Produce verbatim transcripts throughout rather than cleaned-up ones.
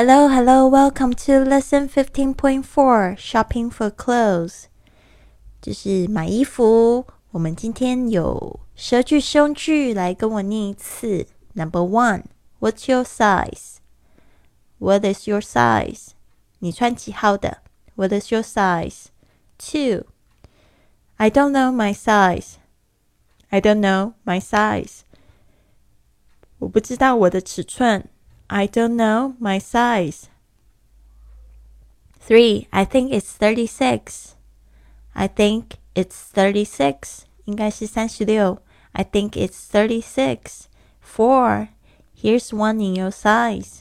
Hello, hello, welcome to lesson fifteen point four, shopping for clothes. 就是买衣服。我们今天有舌句生句，来跟我念一次。Number one, what's your size? What is your size? 你穿几号的？ What is your size? Two, I don't know my size. I don't know my size. 我不知道我的尺寸。I don't know my size. Three, I think it's thirty-six. I think it's thirty-six. 应该是三十六. I think it's thirty-six. Four, here's one in your size.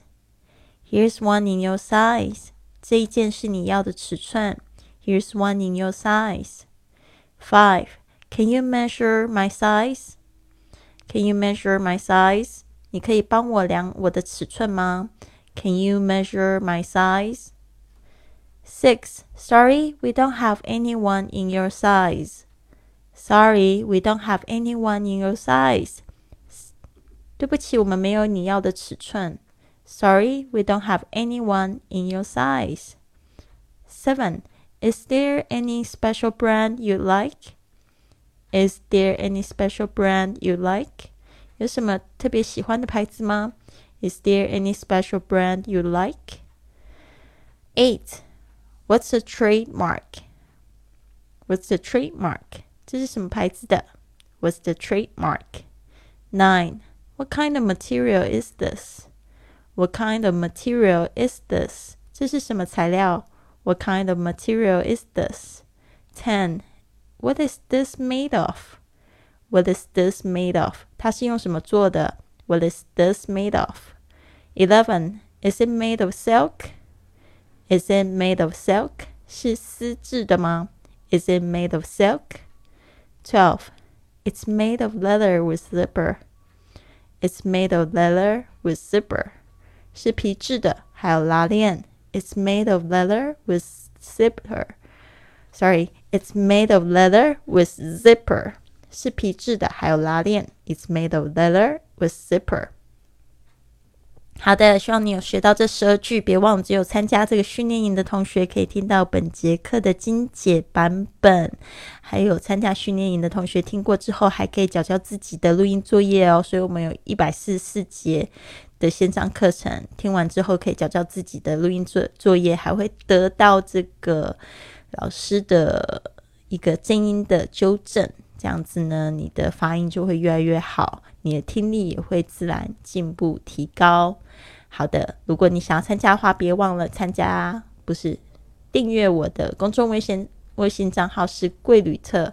Here's one in your size. 这一件是你要的尺寸. Here's one in your size. Five, can you measure my size? Can you measure my size?你可以帮我量我的尺寸吗？ Can you measure my size? Six, sorry, we don't have anyone in your size. Sorry, we don't have anyone in your size. 对不起，我们没有你要的尺寸。Sorry, we don't have anyone in your size. Seven, is there any special brand you like? Is there any special brand you like?有什么特别喜欢的牌子吗？ Is there any special brand you like? Eight, what's a trademark? What's the trademark? 这是什么牌子的？ What's the trademark? Nine, what kind of material is this? What kind of material is this? 这是什么材料？ What kind of material is this? Ten, what is this made of?What is this made of? 它是用什么做的？ What is this made of? Eleven, is it made of silk? Is it made of silk? 是丝质的吗？ Is it made of silk? Twelve, it's made of leather with zipper. It's made of leather with zipper. 是皮质的，还有拉链。It's made of leather with zipper. Sorry, it's made of leather with zipper.是皮质的，还有拉链。It's made of leather with zipper. 好的，希望你有学到这十二句，别忘了只有参加这个训练营的同学可以听到本节课的精简版本，还有参加训练营的同学听过之后还可以交交自己的录音作业哦。所以我们有一百四十四节的线上课程，听完之后可以交交自己的录音作作业，还会得到这个老师的一个正音的纠正。这样子呢，你的发音就会越来越好，你的听力也会自然进步提高。好的，如果你想要参加的话，别忘了参加，不是订阅我的公众微信微信账号是贵旅特，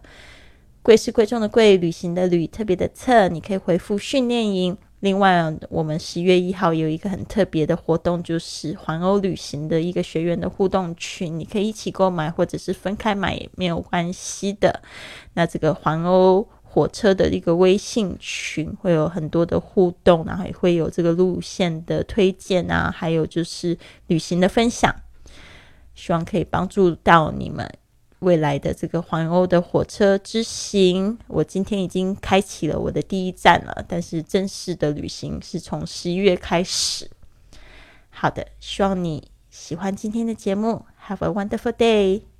贵是贵重的贵，旅行的旅，特别的特。你可以回复训练营。另外，我们十月一号有一个很特别的活动，就是环欧旅行的一个学员的互动群，你可以一起购买或者是分开买也没有关系的。那这个环欧火车的一个微信群会有很多的互动，然后也会有这个路线的推荐啊，还有就是旅行的分享，希望可以帮助到你们未来的这个环欧的火车之行。我今天已经开启了我的第一站了，但是正式的旅行是从十一月开始。好的，希望你喜欢今天的节目。Have a wonderful day!